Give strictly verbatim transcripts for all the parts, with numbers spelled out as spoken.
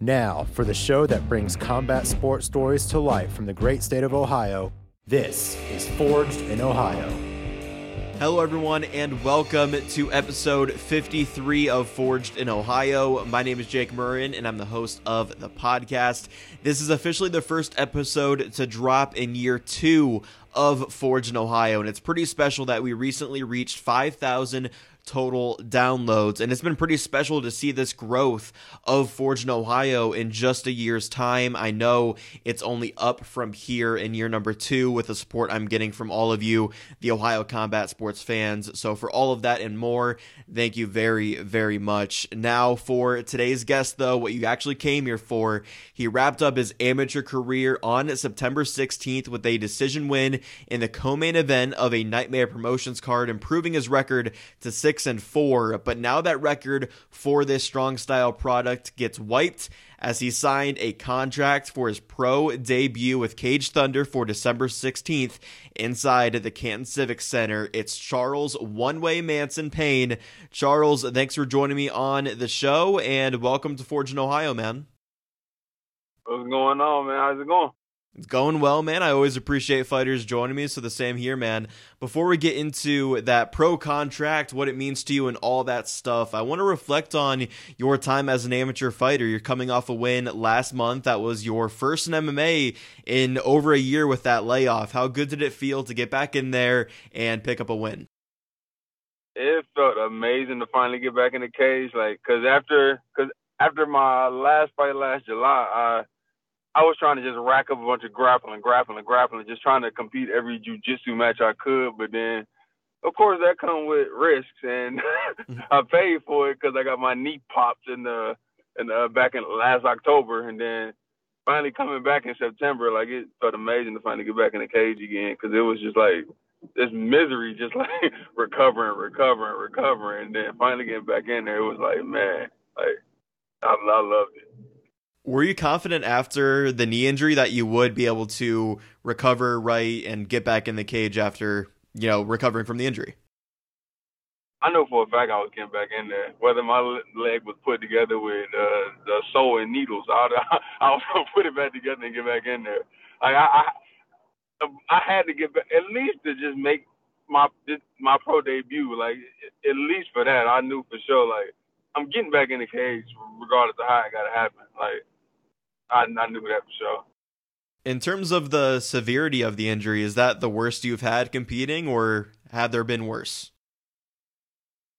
Now, for the show that brings combat sports stories to life from the great state of Ohio, this is Forged in Ohio. Hello everyone and welcome to episode fifty-three of Forged in Ohio. My name is Jake Murren and I'm the host of the podcast. This is officially the first episode to drop in year two of Forged in Ohio, and it's pretty special that we recently reached five thousand total downloads, and it's been pretty special to see this growth of Forged in Ohio in just a year's time. I know it's only up from here in year number two with the support I'm getting from all of you, the Ohio combat sports fans. So for all of that and more, thank you very, very much. Now for today's guest, though, what you actually came here for, he wrapped up his amateur career on September sixteenth with a decision win in the co-main event of a Nightmare Promotions card, improving his record to six and four, but now that record for this Strong Style product gets wiped as he signed a contract for his pro debut with Cage Thunder for December sixteenth inside the Canton Civic Center. It's Charles One Way Manson Payne. Charles, thanks for joining me on the show and welcome to Forged in Ohio, man. What's going on, man? How's it going? It's going well, man. I always appreciate fighters joining me, so the same here, man. Before we get into that pro contract, what it means to you and all that stuff, I want to reflect on your time as an amateur fighter. You're coming off a win last month. That was your first in M M A in over a year with that layoff. How good did it feel to get back in there and pick up a win? It felt amazing to finally get back in the cage, like, because after, cause after my last fight last July, I... I was trying to just rack up a bunch of grappling, grappling, grappling, just trying to compete every jiu-jitsu match I could. But then, of course, that come with risks, and I paid for it because I got my knee popped in the in the, back in last October. And then finally coming back in September, like, it felt amazing to finally get back in the cage again because it was just like this misery, just like recovering, recovering, recovering. And then finally getting back in there, it was like, man, like I, I loved it. Were you confident after the knee injury that you would be able to recover right and get back in the cage after, you know, recovering from the injury? I know for a fact I was getting back in there. Whether my leg was put together with uh, the sole and needles, I, I was going to put it back together and get back in there. Like I, I, I had to get back, at least to just make my my pro debut. Like, at least for that, I knew for sure, like, I'm getting back in the cage regardless of how it got to happen. Like, I, I knew that for sure. In terms of the severity of the injury, is that the worst you've had competing, or have there been worse?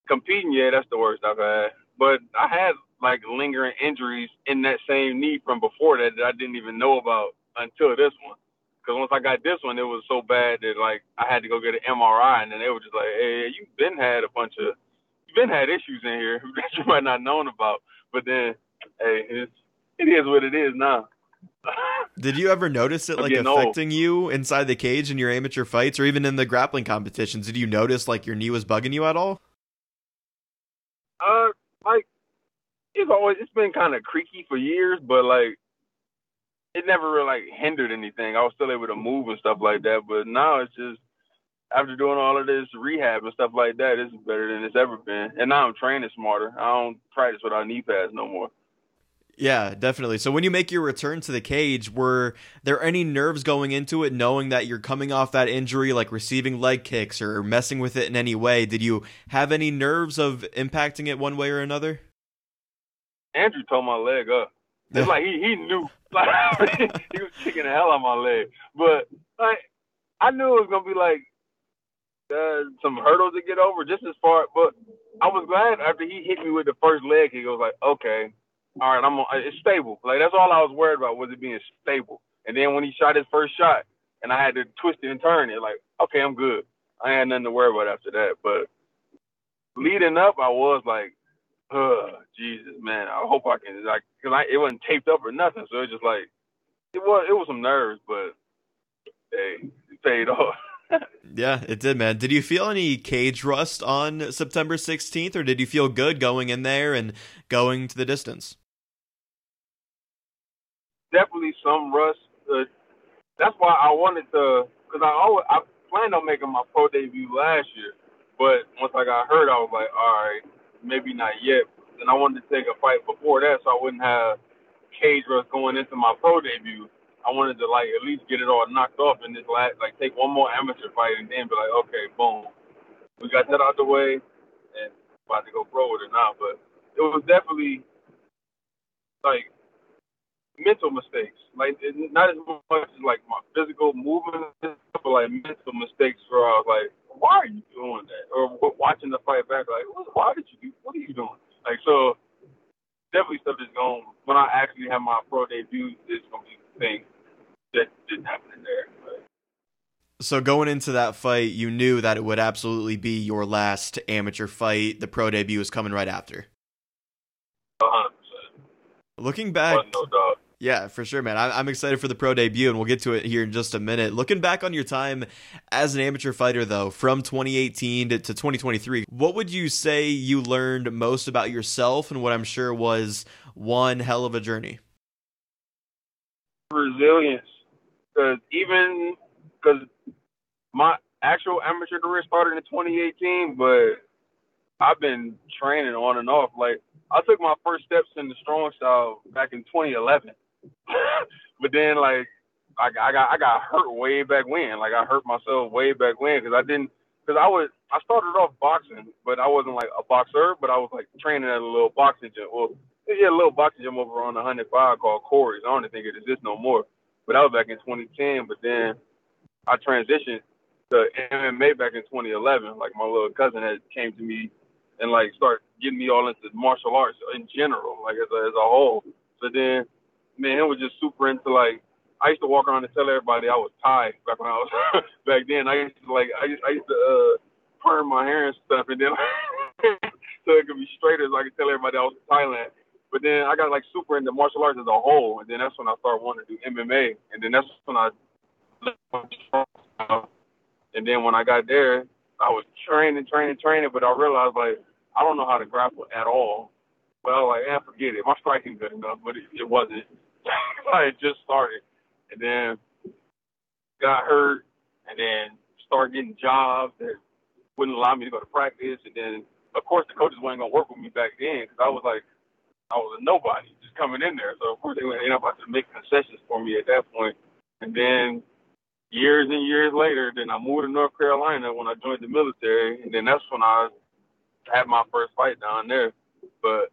Competing, yeah, that's the worst I've had. But I had, like, lingering injuries in that same knee from before that that I didn't even know about until this one. Because once I got this one, it was so bad that, like, I had to go get an M R I, and then they were just like, hey, you've been had a bunch of you've been had issues in here that you might not known about. But then, hey, it's, it is what it is now. Did you ever notice it, like, affecting old. you inside the cage in your amateur fights or even in the grappling competitions? Did you notice, like, your knee was bugging you at all? Uh, like, it's always, it's been kind of creaky for years, but, like, it never really, like, hindered anything. I was still able to move and stuff like that, but now it's just, after doing all of this rehab and stuff like that, it's better than it's ever been. And now I'm training smarter. I don't practice without knee pads no more. Yeah, definitely. So when you make your return to the cage, were there any nerves going into it, knowing that you're coming off that injury, like receiving leg kicks or messing with it in any way? Did you have any nerves of impacting it one way or another? Andrew tore my leg up. It's like he, he knew. Like, he was kicking the hell out of my leg. But, like, I knew it was going to be like, Uh, some hurdles to get over just as far, but I was glad after he hit me with the first leg, he was like, okay, all right, I'm on, it's stable. Like, that's all I was worried about, was it being stable. And then when he shot his first shot and I had to twist it and turn it, like, okay, I'm good. I had nothing to worry about after that. But leading up, I was like, oh, Jesus, man, I hope I can, like, cause I, it wasn't taped up or nothing. So it's just like, it was, it was some nerves, but hey, it paid off. Yeah, it did, man. Did you feel any cage rust on September sixteenth, or did you feel good going in there and going to the distance? Definitely some rust. Uh, that's why I wanted to, because I always I planned on making my pro debut last year, but once I got hurt, I was like, all right, maybe not yet. And I wanted to take a fight before that, so I wouldn't have Cage was going into my pro debut, I wanted to, like, at least get it all knocked off in this last, like, take one more amateur fight and then be like, okay, boom. We got that out the way and about to go pro with it now. But it was definitely, like, mental mistakes. Like, it, not as much as, like, my physical movement, but, like, mental mistakes where I was like, why are you doing that? Or watching the fight back, like, why did you do, what are you doing? Like, so definitely stuff is going, when I actually have my pro debut, it's going to be things that didn't happen in there. But. So going into that fight, you knew that it would absolutely be your last amateur fight. The pro debut was coming right after. one hundred percent. Looking back, no doubt. Yeah, for sure, man. I'm excited for the pro debut, and we'll get to it here in just a minute. Looking back on your time as an amateur fighter, though, from twenty eighteen to twenty twenty-three, what would you say you learned most about yourself and what I'm sure was one hell of a journey? Resilience. Because even because my actual amateur career started in twenty eighteen, but I've been training on and off. Like, I took my first steps in the Strong Style back in twenty eleven. But then, like, I, I got I got hurt way back when. Like, I hurt myself way back when because I didn't because I was I started off boxing, but I wasn't like a boxer. But I was like training at a little boxing gym. Well, yeah, a little boxing gym over on one oh five called Corey's. I don't think it exists no more. But that was back in twenty ten. But then I transitioned to M M A back in twenty eleven. Like, my little cousin had came to me and, like, start getting me all into martial arts in general, like, as a, as a whole. So then, man, it was just super into, like, I used to walk around and tell everybody I was Thai back when I was, back then. I used to, like, I used, I used to uh, perm my hair and stuff, and then, like, so it could be straighter, so I could tell everybody I was Thailand. But then I got, like, super into martial arts as a whole, and then that's when I started wanting to do M M A. And then that's when I, and then when I got there, I was training, training, training, but I realized, like, I don't know how to grapple at all. But I was like, eh, forget it. My striking good enough, but it, it wasn't. I just started. And then got hurt, and then started getting jobs that wouldn't allow me to go to practice. And then, of course, the coaches weren't going to work with me back then because I was like, I was a nobody just coming in there. So, of course, they were not about to make concessions for me at that point. And then years and years later, then I moved to North Carolina when I joined the military, and then that's when I had my first fight down there. But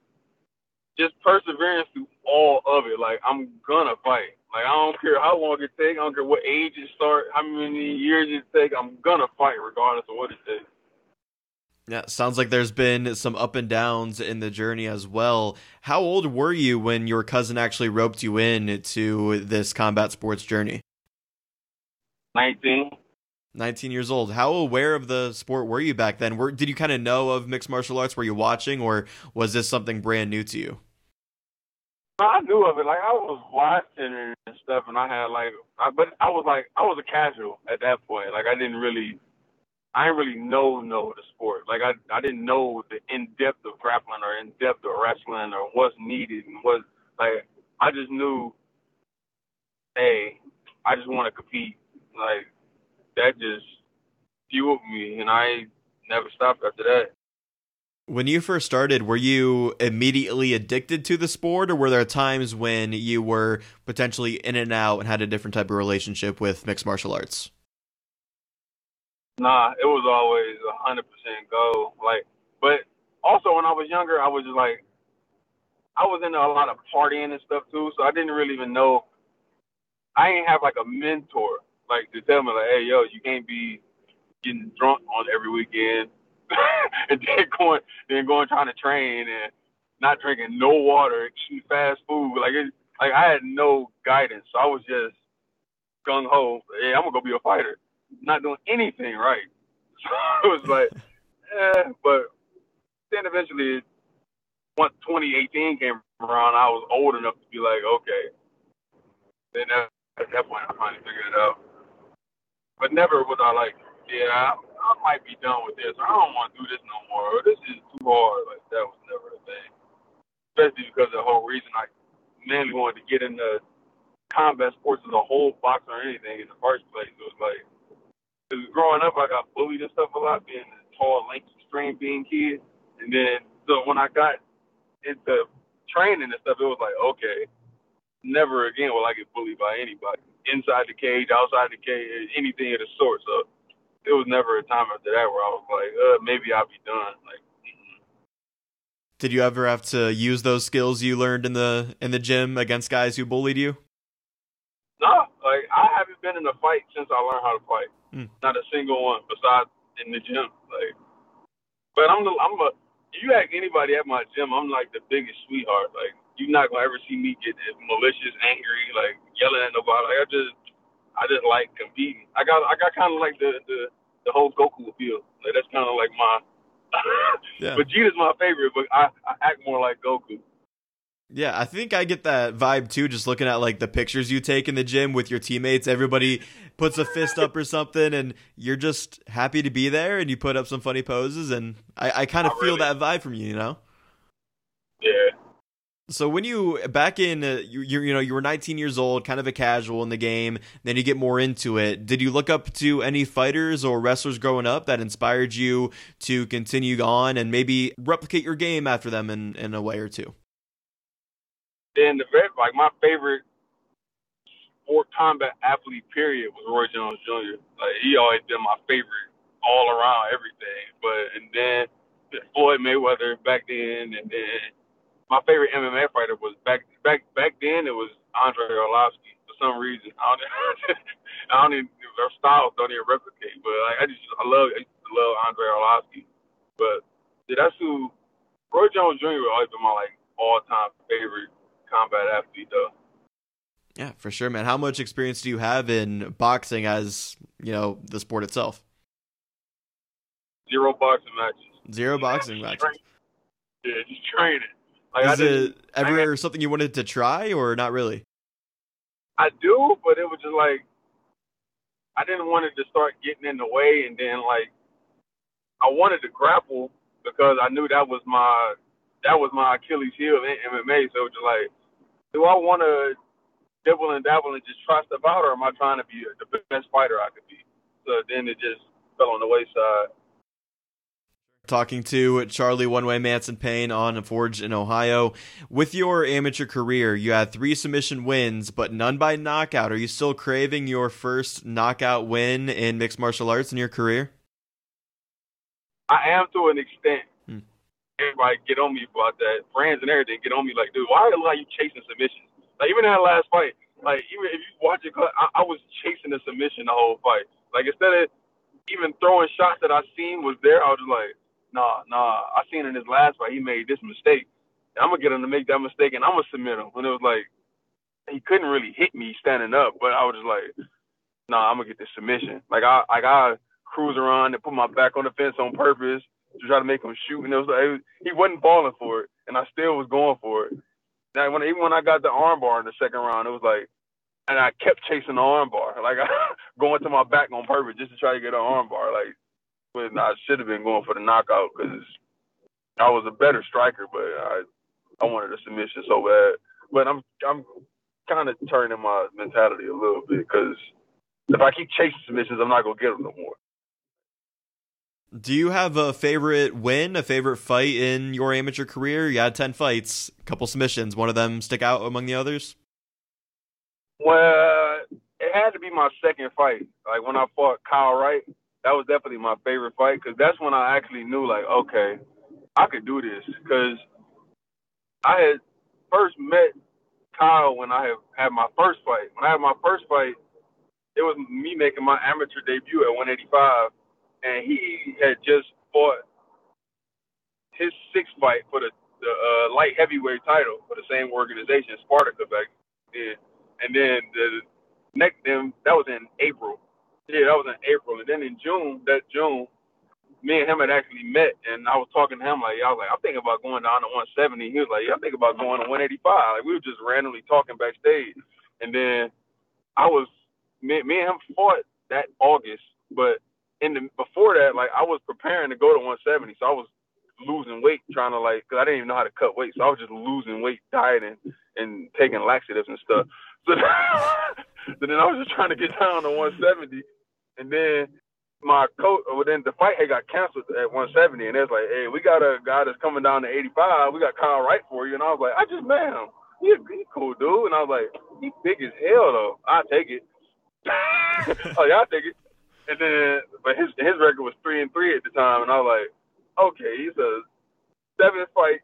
just perseverance through all of it. Like, I'm gonna fight. Like, I don't care how long it takes. I don't care what age it starts, how many years it takes. I'm gonna fight regardless of what it takes. Yeah, sounds like there's been some up and downs in the journey as well. How old were you when your cousin actually roped you in to this combat sports journey? nineteen. nineteen years old. How aware of the sport were you back then? Were, did you kind of know of mixed martial arts? Were you watching, or was this something brand new to you? I knew of it. Like, I was watching and stuff, and I had, like, I, but I was, like, I was a casual at that point. Like, I didn't really, I didn't really know, know the sport. Like, I, I didn't know the in-depth of grappling or in-depth of wrestling or what's needed and what's, like, I just knew, hey, I just want to compete. Like, that just fueled me, and I never stopped after that. When you first started, were you immediately addicted to the sport, or were there times when you were potentially in and out and had a different type of relationship with mixed martial arts? Nah, it was always one hundred percent go. Like, but also when I was younger, I was just like, I was into a lot of partying and stuff too, so I didn't really even know. I didn't have, like, a mentor. Like, to tell me, like, hey, yo, you can't be getting drunk on every weekend and then going, then going trying to train and not drinking no water, eating fast food. Like, it, like I had no guidance. So I was just gung-ho. Hey, I'm going to go be a fighter. Not doing anything right. So I was like, eh. But then eventually, once twenty eighteen came around, I was old enough to be like, okay. Then at that point, I finally figured it out. But never was I like, yeah, I, I might be done with this. I don't want to do this no more. This is too hard. Like, that was never a thing. Especially because the whole reason I mainly wanted to get into combat sports as a whole, boxing or anything in the first place. It was like, because growing up, I got bullied and stuff a lot, being a tall, lanky, strain being kid. And then, so when I got into training and stuff, it was like, okay, never again will I get bullied by anybody, inside the cage, outside the cage, anything of the sort. So it was never a time after that where I was like, uh, maybe I'll be done. Like, did you ever have to use those skills you learned in the in the gym against guys who bullied you? No, like I haven't been in a fight since I learned how to fight. Mm. Not a single one, besides in the gym. Like, but I'm the, I'm a. You ask anybody at my gym, I'm like the biggest sweetheart. Like, you're not gonna ever see me get malicious, angry, like yelling at nobody. Like, I just, I just like competing. I got, I got kind of like the, the the whole Goku appeal. Like, that's kind of like my. Yeah. Vegeta's my favorite, but I, I act more like Goku. Yeah, I think I get that vibe too, just looking at like the pictures you take in the gym with your teammates. Everybody puts a fist up or something, and you're just happy to be there, and you put up some funny poses, and I, I kind of feel really. that vibe from you, you know? Yeah. So when you, back in, uh, you, you you know, you were nineteen years old, kind of a casual in the game, then you get more into it. Did you look up to any fighters or wrestlers growing up that inspired you to continue on and maybe replicate your game after them in, in a way or two? Then the very, like my favorite sport combat athlete period was Roy Jones Junior Like, he always been my favorite all around everything. But, and then Floyd Mayweather back then, and then my favorite M M A fighter was back back back then. It was Andrei Arlovski for some reason. I don't, I don't even their styles don't even replicate. But like, I just I love I used to love Andrei Arlovski. But yeah, that's who Roy Jones Junior would always be my like all time favorite combat athlete though. Yeah, for sure, man. How much experience do you have in boxing as you know the sport itself? Zero boxing matches. Zero boxing yeah, matches. Yeah, just train it. Like, is it ever got, something you wanted to try or not really? I do, but it was just like, I didn't want it to start getting in the way. And then like, I wanted to grapple because I knew that was my, that was my Achilles heel in M M A. So it was just like, do I want to dibble and dabble and just try stuff out, or am I trying to be the best fighter I could be? So then it just fell on the wayside. Talking to Charlie One Way Manson Payne on Forged in Ohio. With your amateur career, you had three submission wins, but none by knockout. Are you still craving your first knockout win in mixed martial arts in your career? I am to an extent. Hmm. Everybody get on me about that. Friends and everything get on me like, dude, why are you chasing submissions? Like, even in that last fight, like, even if you watch it, I, I was chasing the submission the whole fight. Like, instead of even throwing shots that I seen was there, I was just like, Nah, nah, I seen in his last fight, he made this mistake. I'm going to get him to make that mistake, and I'm going to submit him. And it was like, he couldn't really hit me standing up, but I was just like, nah, I'm going to get this submission. Like, I like I cruise around and put my back on the fence on purpose to try to make him shoot. And it was like, it was, he wasn't falling for it, and I still was going for it. Now, when, even when I got the arm bar in the second round, it was like, and I kept chasing the arm bar. Like, I, going to my back on purpose just to try to get an arm bar. Like, when I should have been going for the knockout because I was a better striker, but I I wanted a submission so bad. But I'm I'm kind of turning my mentality a little bit because if I keep chasing submissions, I'm not gonna get them no more. Do you have a favorite win, a favorite fight in your amateur career? You had ten fights, a couple submissions. One of them stick out among the others? Well, it had to be my second fight, like when I fought Kyle Wright. That was definitely my favorite fight because that's when I actually knew, like, okay, I could do this. Because I had first met Kyle when I had my first fight. When I had my first fight, it was me making my amateur debut at one eighty-five, and he had just fought his sixth fight for the, the uh, light heavyweight title for the same organization, Spartak Quebec. And then the next, then that was in April. Yeah, that was in April. And then in June, that June, me and him had actually met, and I was talking to him. Like, I was like, I'm thinking about going down to one seventy. He was like, yeah, I'm thinking about going to one eighty-five. Like, we were just randomly talking backstage. And then I was me, – me and him fought that August. But in the before that, like, I was preparing to go to one seventy. So I was losing weight trying to, like – because I didn't even know how to cut weight. So I was just losing weight, dieting, and taking laxatives and stuff. So So then I was just trying to get down to one seventy, and then my coach, well, then the fight had got canceled at one seventy, and it was like, hey, we got a guy that's coming down to eighty-five. We got Kyle Wright for you, and I was like, I just met him. he a he cool dude. And I was like, he big as hell, though. I'll take it. Oh, yeah, I'll take it. And then, but his his record was three and three at the time, and I was like, okay, he's a seven fight.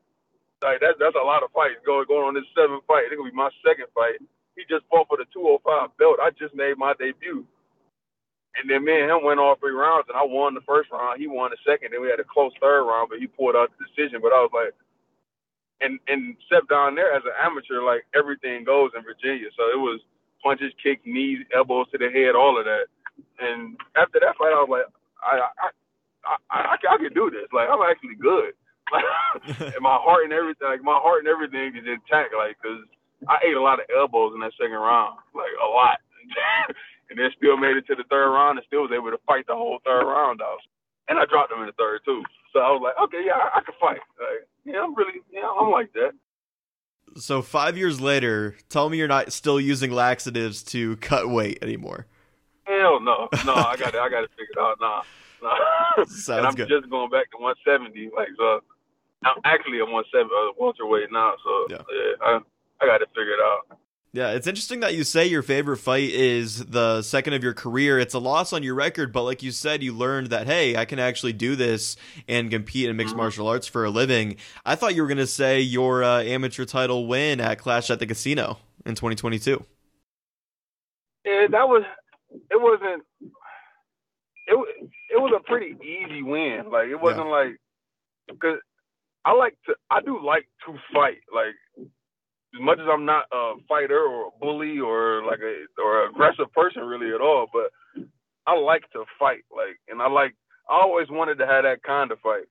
Like that's that's a lot of fights going going on this seven fight. It's gonna be my second fight. He just fought for the two oh five belt. I just made my debut. And then me and him went all three rounds, and I won the first round. He won the second. Then we had a close third round, but he pulled out the decision. But I was like, and and step down there as an amateur, like everything goes in Virginia. So it was punches, kicks, knees, elbows to the head, all of that. And after that fight, I was like, I I I, I, I can do this. Like I'm actually good. And my heart and everything, like my heart and everything is intact. Like, cause I ate a lot of elbows in that second round, like a lot. And then still made it to the third round and still was able to fight the whole third round out. And I dropped him in the third, too. So I was like, okay, yeah, I, I can fight. Like, yeah, I'm really, yeah, I'm like that. So five years later, tell me you're not still using laxatives to cut weight anymore. Hell no. No, I got it. I got it figured out. Nah. nah. Sounds and I'm good. Just going back to one seventy. Like, so I'm actually at one seventy, uh, welterweight now. So, yeah, yeah I, I got it figured out. Yeah, it's interesting that you say your favorite fight is the second of your career. It's a loss on your record, but like you said, you learned that, hey, I can actually do this and compete in mixed martial arts for a living. I thought you were going to say your uh, amateur title win at Clash at the Casino in twenty twenty-two. Yeah, that was, it wasn't, it, it was a pretty easy win. Like, it wasn't yeah. like, because I like to, I do like to fight, like, as much as I'm not a fighter or a bully or like a or an aggressive person really at all, but I like to fight. Like, and I like, I always wanted to have that kind of fight.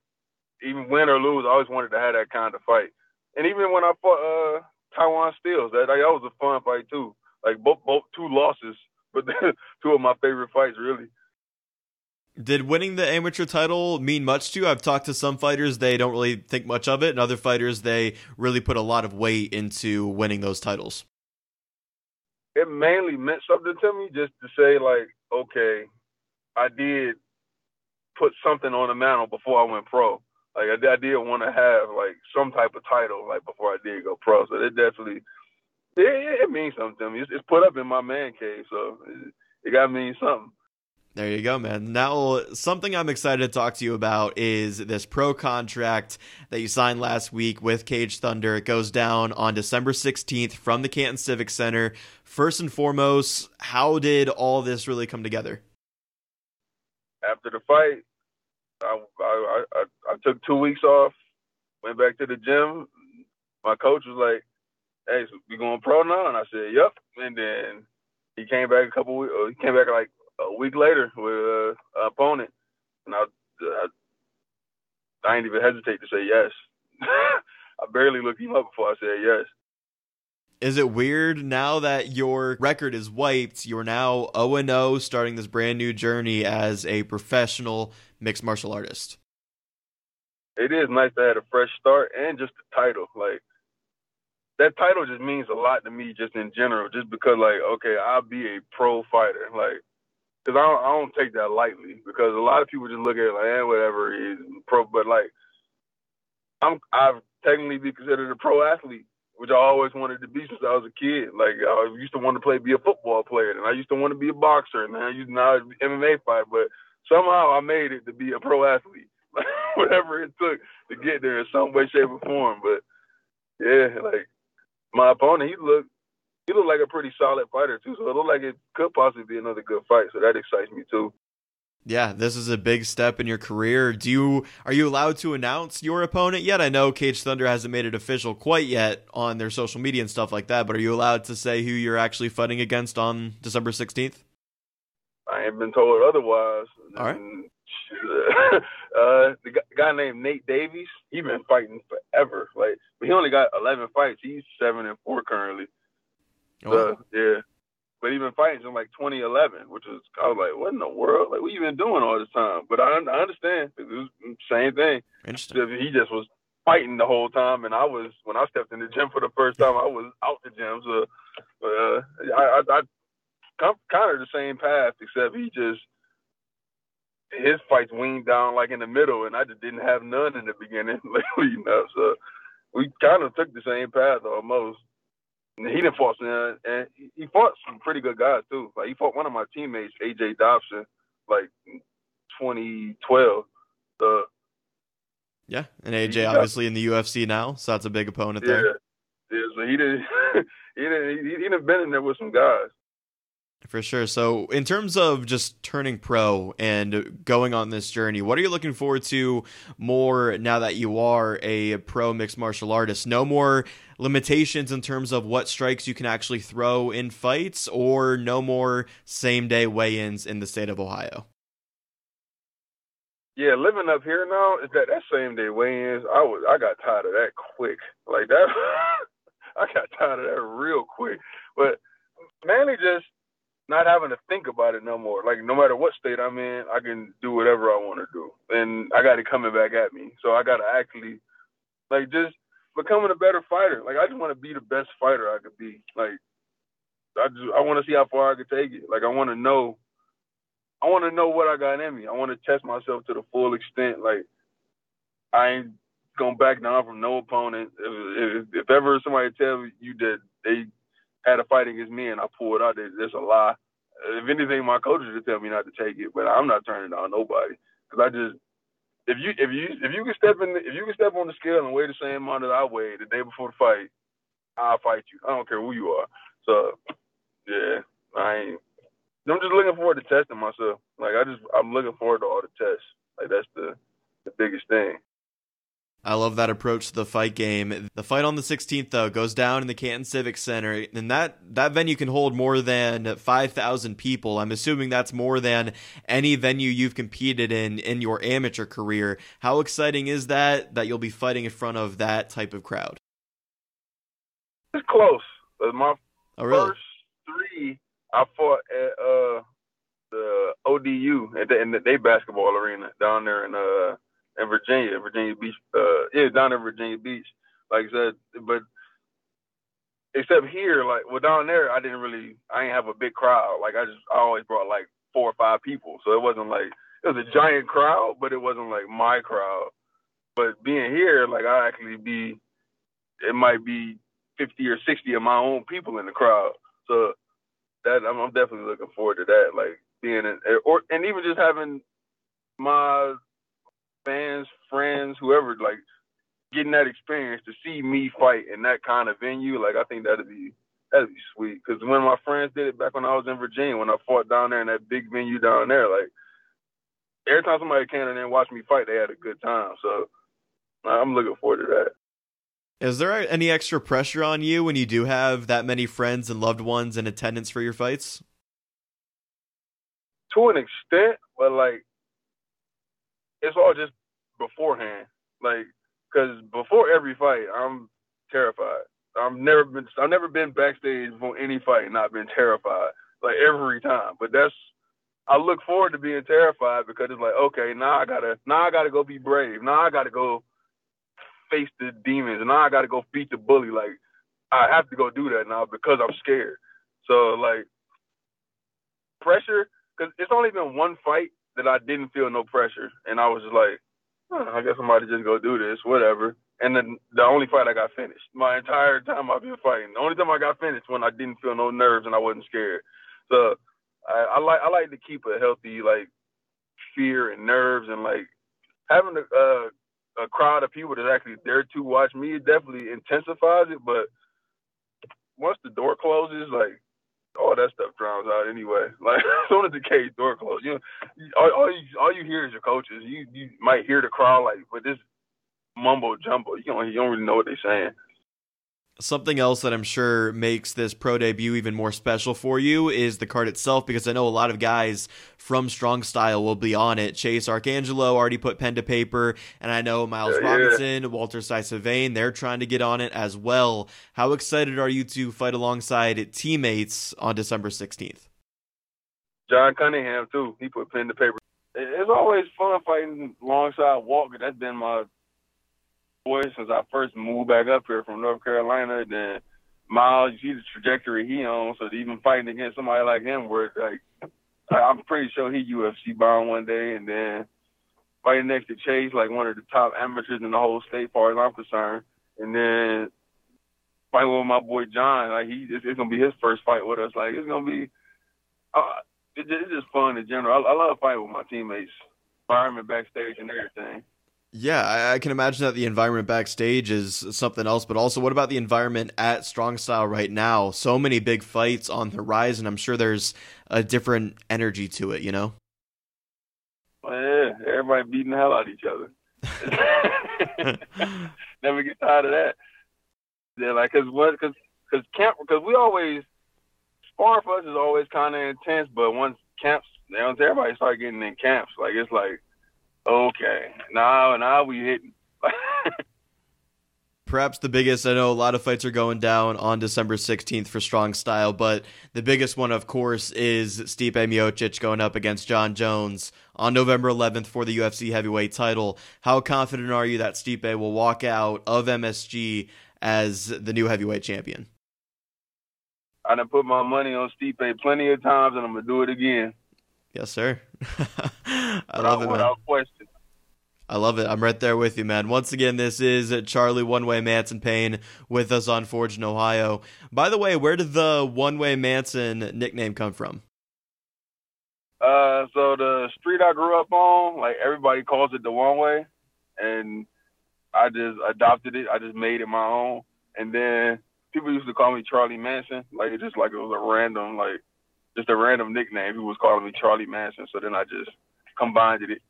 Even win or lose, I always wanted to have that kind of fight. And even when I fought uh, Taiwan Steals, that, that was a fun fight too. Like both, both two losses, but two of my favorite fights really. Did winning the amateur title mean much to you? I've talked to some fighters, they don't really think much of it, and other fighters, they really put a lot of weight into winning those titles. It mainly meant something to me just to say, like, okay, I did put something on the mantle before I went pro. Like, I did, I did want to have, like, some type of title, like, before I did go pro. So it definitely, it, it means something to me. It's, it's put up in my man cave, so it, it got to mean something. There you go, man. Now, something I'm excited to talk to you about is this pro contract that you signed last week with Cage Thunder. It goes down on December sixteenth from the Canton Civic Center. First and foremost, how did all this really come together? After the fight, I, I, I, I took two weeks off, went back to the gym. My coach was like, hey, so we going pro now? And I said, yep. And then he came back a couple weeks, he came back like, a week later with uh, an opponent, and I, uh, I didn't even hesitate to say yes. I barely looked him up before I said yes. Is it weird now that your record is wiped, you're now oh and oh starting this brand new journey as a professional mixed martial artist? It is nice to have a fresh start and just the title. Like, that title just means a lot to me just in general, just because, like, okay, I'll be a pro fighter. Like, because I don't, I don't take that lightly, because a lot of people just look at it like, eh, whatever, he's pro. But, like, I'm, I've technically been considered a pro athlete, which I always wanted to be since I was a kid. Like, I used to want to play, be a football player, and I used to want to be a boxer, and I used to now M M A fight. But somehow I made it to be a pro athlete, like, whatever it took to get there in some way, shape, or form. But, yeah, like, my opponent, he looked, he looked like a pretty solid fighter, too, so it looked like it could possibly be another good fight, so that excites me, too. Yeah, this is a big step in your career. Do you Are you allowed to announce your opponent yet? I know Cage Thunder hasn't made it official quite yet on their social media and stuff like that, but are you allowed to say who you're actually fighting against on December sixteenth? I ain't been told otherwise. All right. uh, the guy named Nate Davies, he's been fighting forever. Like, but he only got eleven fights. He's seven and four currently. Oh. So, yeah, but even fighting since like twenty eleven, which was, I was like, what in the world? Like, what you been doing all this time? But I, I understand, it was the same thing. Interesting. He just was fighting the whole time, and I was, when I stepped in the gym for the first time, I was out the gym. So uh, I, I, I come kind of the same path, except he just, his fights weaned down like in the middle, and I just didn't have none in the beginning, you know. So we kind of took the same path almost. he didn't fought some, and he fought some pretty good guys too. Like he fought one of my teammates, A J Dobson, like twenty twelve. So, yeah, and A J obviously in the U F C now, so that's a big opponent yeah. there. Yeah, so he didn't, he didn't, he didn't been in there with some guys. For sure. So in terms of just turning pro and going on this journey, what are you looking forward to more now that you are a pro mixed martial artist? No more limitations in terms of what strikes you can actually throw in fights, or no more same day weigh-ins in the state of Ohio? Yeah, living up here now, is that, that same day weigh-ins, I was I got tired of that quick. Like that, I got tired of that real quick. But mainly just not having to think about it no more. Like, no matter what state I'm in, I can do whatever I want to do. And I got it coming back at me. So I got to actually, like, just becoming a better fighter. Like, I just want to be the best fighter I could be. Like, I just, I want to see how far I could take it. Like, I want to know, I want to know what I got in me. I want to test myself to the full extent. Like, I ain't going back down from no opponent. If, if, if ever somebody tells you that they had a fight against me and I pulled out, that's a lie. If anything, my coaches would tell me not to take it, but I'm not turning down nobody. Because I just, if you if you if you can step in, if you can step on the scale and weigh the same amount that I weighed the day before the fight, I'll fight you. I don't care who you are. So yeah, I ain't. I'm just looking forward to testing myself. Like I just, I'm looking forward to all the tests. Like that's the the biggest thing. I love that approach to the fight game. The fight on the sixteenth, though, goes down in the Canton Civic Center, and that, that venue can hold more than five thousand people. I'm assuming that's more than any venue you've competed in in your amateur career. How exciting is that, that you'll be fighting in front of that type of crowd? It's close. My oh, really? first three, I fought at uh, the O D U, at the, in the, they basketball arena down there in uh, – in Virginia, Virginia Beach, uh, yeah, down in Virginia Beach, like I said, but except here, like, well, down there, I didn't really, I didn't have a big crowd. Like, I just, I always brought, like, four or five people, so it wasn't, like, it was a giant crowd, but it wasn't, like, my crowd, but being here, like, I actually be, it might be fifty or sixty of my own people in the crowd, so that, I'm, I'm definitely looking forward to that, like, being in, or, and even just having my fans, friends, whoever, like getting that experience to see me fight in that kind of venue, like I think that'd be that'd be sweet. Because when my friends did it back when I was in Virginia, when I fought down there in that big venue down there, like every time somebody came in and watched me fight, they had a good time. So I'm looking forward to that. Is there any extra pressure on you when you do have that many friends and loved ones in attendance for your fights? To an extent, but like, it's all just beforehand, like, because before every fight, I'm terrified. I've never been, I've never been backstage for any fight and not been terrified, like every time. But that's, I look forward to being terrified because it's like, okay, now I gotta, now I gotta go be brave. Now I gotta go face the demons. Now I gotta go beat the bully. Like, I have to go do that now because I'm scared. So like, pressure, because it's only been one fight that I didn't feel no pressure, and I was just like, oh, I guess I might just go do this, whatever. And then the only fight I got finished. My entire time I've been fighting, the only time I got finished when I didn't feel no nerves and I wasn't scared. So I, I like I like to keep a healthy like fear and nerves, and like having a, uh, a crowd of people that's actually there to watch me, it definitely intensifies it. But once the door closes, like, all that stuff drowns out anyway. Like, as soon as the cage door closed, you know, all, all you all you hear is your coaches. You you might hear the crowd, like, but this mumbo jumbo, you don't you don't really know what they're saying. Something else that I'm sure makes this pro debut even more special for you is the card itself, because I know a lot of guys from Strong Style will be on it. Chase Arcangelo already put pen to paper, and I know Miles yeah, Robinson, yeah. Walter Sylvain, they're trying to get on it as well. How excited are you to fight alongside teammates on December sixteenth? John Cunningham, too. He put pen to paper. It's always fun fighting alongside Walter. That's been my boy since I first moved back up here from North Carolina. Then Miles, you see the trajectory he on, so even fighting against somebody like him, where like I'm pretty sure he U F C bound one day, and then fighting next to Chase, like one of the top amateurs in the whole state, far as I'm concerned. And then fight with my boy John. Like he, it's, it's gonna be his first fight with us. Like it's gonna be, uh, it, it's just fun in general. I, I love fighting with my teammates, environment backstage and everything. Yeah, I, I can imagine that the environment backstage is something else. But also, what about the environment at Strong Style right now? So many big fights on the rise, and I'm sure there's a different energy to it. You know. Yeah, everybody beating the hell out of each other. Never get tired of that. Yeah, like, cause what, cause, cause camp, cause we always sparring for us is always kind of intense. But once camps, once everybody start getting in camps, like it's like, okay, now now we hitting. Perhaps the biggest, I know a lot of fights are going down on December sixteenth for Strong Style, but the biggest one, of course, is Stipe Miocic going up against Jon Jones on November eleventh for the U F C heavyweight title. How confident are you that Stipe will walk out of M S G as the new heavyweight champion? I done put my money on Stipe plenty of times, and I'm going to do it again. Yes, sir. I love it, man. Without question. I love it. I'm right there with you, man. Once again, this is Charlie One Way Manson Payne with us on Forged in Ohio. By the way, where did the One Way Manson nickname come from? Uh, so the street I grew up on, like everybody calls it the One Way, and I just adopted it. I just made it my own. And then people used to call me Charlie Manson, like it's just like it was a random, like just a random nickname. People was calling me Charlie Manson, so then I just combined it.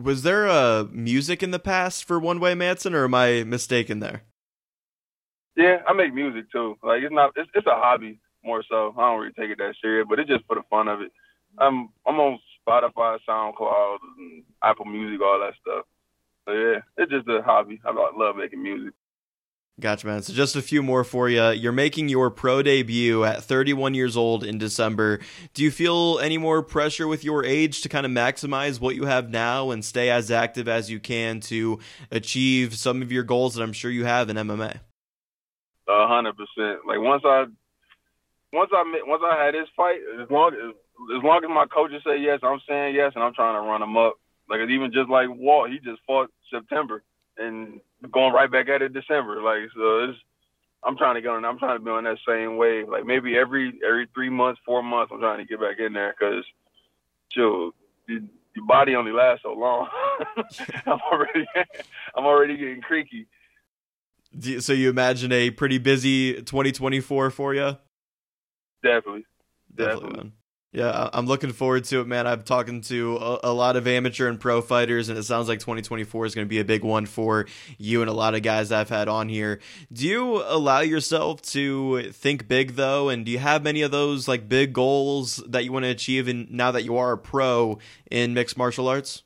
Was there a music in the past for One Way Manson, or am I mistaken there? Yeah, I make music too. Like it's not, it's, it's a hobby more so. I don't really take it that serious, but it's just for the fun of it. I'm I'm on Spotify, SoundCloud, and Apple Music, all that stuff. So yeah, it's just a hobby. I love making music. Gotcha, man. So just a few more for you. You're making your pro debut at thirty-one years old in December. Do you feel any more pressure with your age to kind of maximize what you have now and stay as active as you can to achieve some of your goals that I'm sure you have in M M A? A hundred percent. Like once I, once I, once I had this fight, as long as, as long as my coaches say yes, I'm saying yes, and I'm trying to run them up. Like even just like Walt, he just fought September and going right back at it December. Like, so it's, I'm trying to go on, I'm trying to be on that same wave. Like maybe every, every three months, four months, I'm trying to get back in there. Cause shoot, your body only lasts so long. I'm already, I'm already getting creaky. Do you, so you imagine a pretty busy twenty twenty-four for you? Definitely. Definitely. Definitely, man. Yeah, I'm looking forward to it, man. I've talking to a, a lot of amateur and pro fighters, and it sounds like twenty twenty-four is going to be a big one for you and a lot of guys I've had on here. Do you allow yourself to think big, though, and do you have many of those like big goals that you want to achieve in, now that you are a pro in mixed martial arts?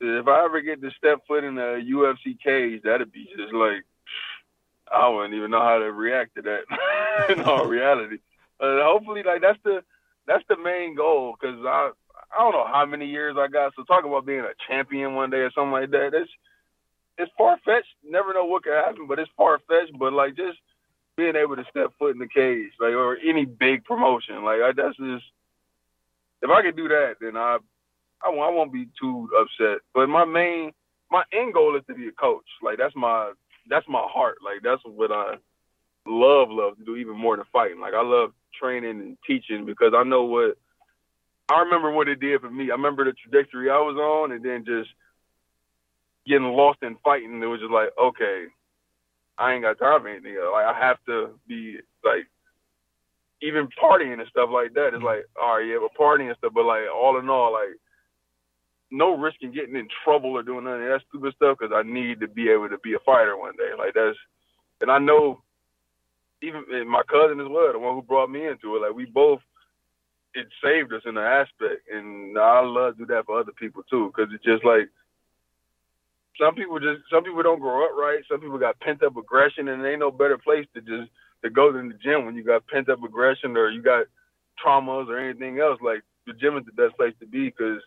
If I ever get to step foot in a U F C cage, that'd be just like, I wouldn't even know how to react to that in all reality. Uh, hopefully, like that's the that's the main goal, because I I don't know how many years I got. So talk about being a champion one day or something like that. That's it's far fetched. Never know what could happen, but it's far fetched. But like just being able to step foot in the cage, like or any big promotion, like I, that's just if I could do that, then I I won't, I won't be too upset. But my main my end goal is to be a coach. Like that's my that's my heart. Like that's what I love love to do even more than fighting. Like I love training and teaching, because I know what I remember what it did for me. I remember the trajectory I was on, and then just getting lost in fighting. It was just like, okay, I ain't got time for anything else. Like I have to be like, even partying and stuff like that. It's like, all right, yeah, but partying and stuff. But like all in all, like no risking getting in trouble or doing none of that stupid stuff, because I need to be able to be a fighter one day. Like that's, and I know. Even and my cousin as well, the one who brought me into it, like we both, it saved us in the aspect, and I love to do that for other people too, because it's just like some people just some people don't grow up right. Some people got pent up aggression, and there ain't no better place to just to go than the gym when you got pent up aggression or you got traumas or anything else. Like the gym is the best place to be, because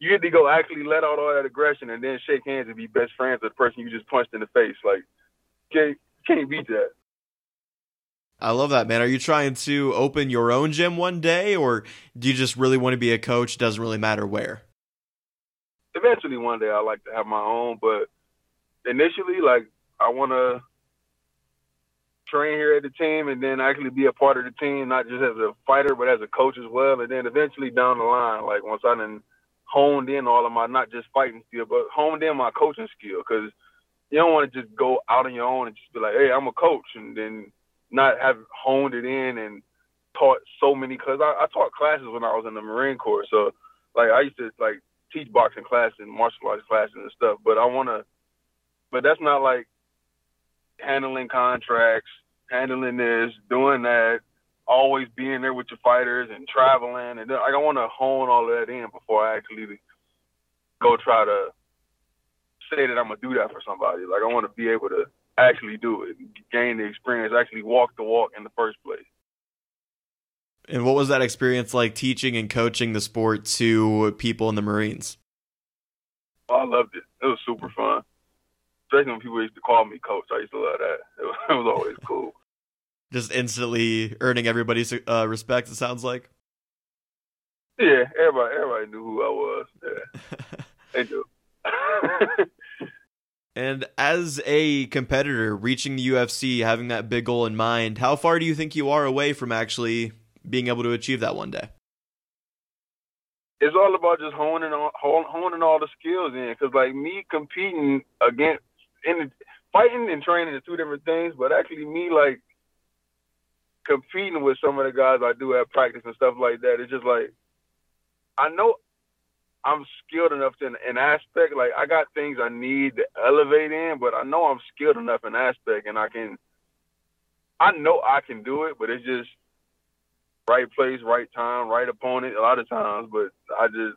you get to go actually let out all that aggression and then shake hands and be best friends with the person you just punched in the face. Like can't can't beat that. I love that, man. Are you trying to open your own gym one day, or do you just really want to be a coach? Doesn't really matter where. Eventually, one day I like to have my own, but initially, like I want to train here at the team and then actually be a part of the team, not just as a fighter, but as a coach as well. And then eventually down the line, like once I done honed in all of my, not just fighting skill, but honed in my coaching skill. Cause you don't want to just go out on your own and just be like, hey, I'm a coach. And then not have honed it in and taught so many, cause I, I taught classes when I was in the Marine Corps. So like I used to like teach boxing classes and martial arts classes and stuff, but I want to, but that's not like handling contracts, handling this, doing that, always being there with your fighters and traveling. And like, I want to hone all of that in before I actually go try to say that I'm going to do that for somebody. Like, I want to be able to actually do it, gain the experience, actually walk the walk in the first place. And what was that experience like teaching and coaching the sport to people in the Marines? Oh, I loved it. It was super fun. Especially when people used to call me coach. I used to love that. It was, it was always cool. Just instantly earning everybody's uh, respect, it sounds like? Yeah, everybody everybody knew who I was. Yeah. They do. And as a competitor, reaching the U F C, having that big goal in mind, how far do you think you are away from actually being able to achieve that one day? It's all about just honing all, honing all the skills in. Because, like, me competing against and fighting and training are two different things, but actually me, like, competing with some of the guys I do at practice and stuff like that, it's just like, I know I'm skilled enough in an aspect. Like, I got things I need to elevate in, but I know I'm skilled enough in aspect, and I can, I know I can do it, but it's just right place, right time, right opponent a lot of times. But I just,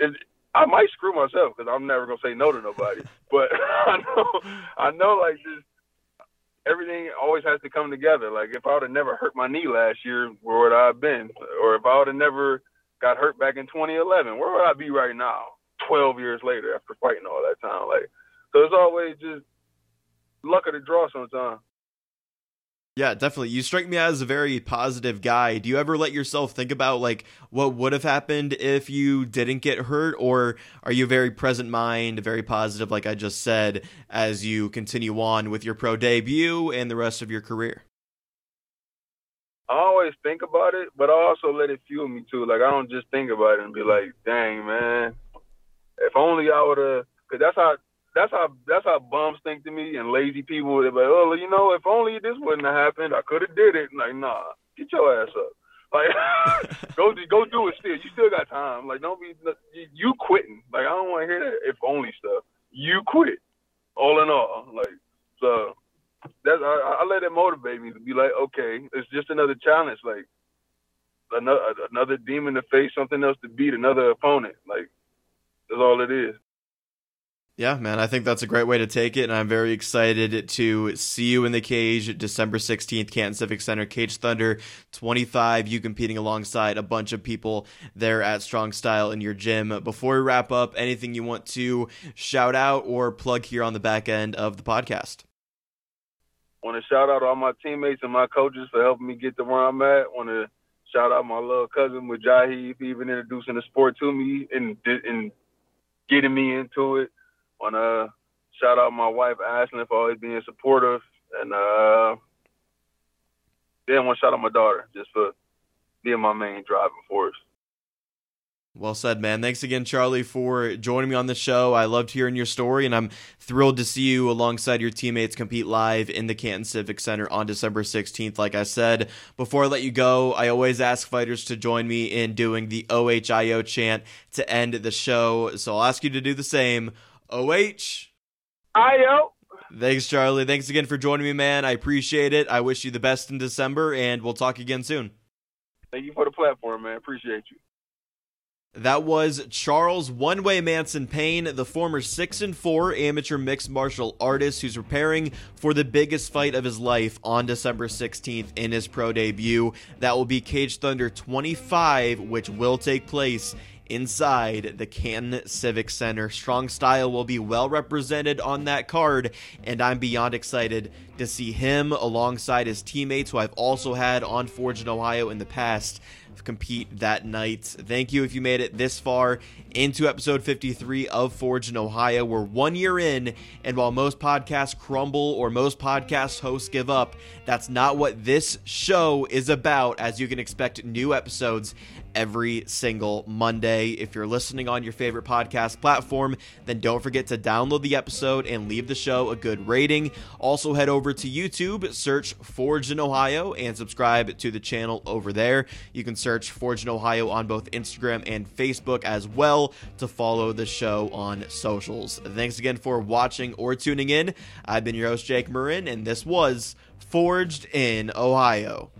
it, I might screw myself because I'm never going to say no to nobody. But I know, I know, like, just everything always has to come together. Like, if I would have never hurt my knee last year, where would I have been? Or if I would have never got hurt back in twenty eleven, where would I be right now, twelve years later after fighting all that time? Like, so it's always just luck of the draw sometimes. Yeah, definitely. You strike me as a very positive guy. Do you ever let yourself think about, like, what would have happened if you didn't get hurt? Or are you very present mind, very positive, like I just said, as you continue on with your pro debut and the rest of your career? I always think about it, but I also let it fuel me, too. Like, I don't just think about it and be like, dang, man, if only I would have, because that's how That's how that's how bums think to me, and lazy people. They're like, oh, you know, if only this wouldn't have happened, I could have did it. Like, nah, get your ass up. Like, go go do it still. You still got time. Like, don't be you quitting. Like, I don't want to hear that if only stuff. You quit. All in all, like, so that's I, I let it motivate me to be like, okay, it's just another challenge. Like, another another demon to face, something else to beat, another opponent. Like, that's all it is. Yeah, man, I think that's a great way to take it, and I'm very excited to see you in the cage December sixteenth, Canton Civic Center, Cage Thunder twenty-five, you competing alongside a bunch of people there at Strong Style in your gym. Before we wrap up, anything you want to shout out or plug here on the back end of the podcast? I want to shout out all my teammates and my coaches for helping me get to where I'm at. I want to shout out my little cousin Mujahidee for even introducing the sport to me and, and getting me into it. Want to shout out my wife, Ashlyn, for always being supportive. And uh, then want to shout out my daughter just for being my main driving force. Well said, man. Thanks again, Charlie, for joining me on the show. I loved hearing your story, and I'm thrilled to see you alongside your teammates compete live in the Canton Civic Center on December sixteenth. Like I said, before I let you go, I always ask fighters to join me in doing the O H I O chant to end the show, so I'll ask you to do the same. O H I O. Thanks, Charlie. Thanks again for joining me, man. I appreciate it. I wish you the best in December, and we'll talk again soon. Thank you for the platform, man. Appreciate you. That was Charles One Way Manson Payne, the former six and four amateur mixed martial artist who's preparing for the biggest fight of his life on December sixteenth in his pro debut. That will be Cage Thunder twenty-five, which will take place inside the Canton Civic Center. Strong Style will be well represented on that card, and I'm beyond excited to see him alongside his teammates who I've also had on Forged in Ohio in the past up, compete that night. Thank you if you made it this far into episode fifty-three of Forged in Ohio. We're one year in, and while most podcasts crumble or most podcast hosts give up, that's not what this show is about, as you can expect new episodes every single Monday. If you're listening on your favorite podcast platform, then don't forget to download the episode and leave the show a good rating. Also, head over to YouTube, search Forged in Ohio, and subscribe to the channel over there. You can search Forged in Ohio on both Instagram and Facebook as well to follow the show on socials. Thanks again for watching or tuning in. I've been your host, Jake Murren, and this was Forged in Ohio.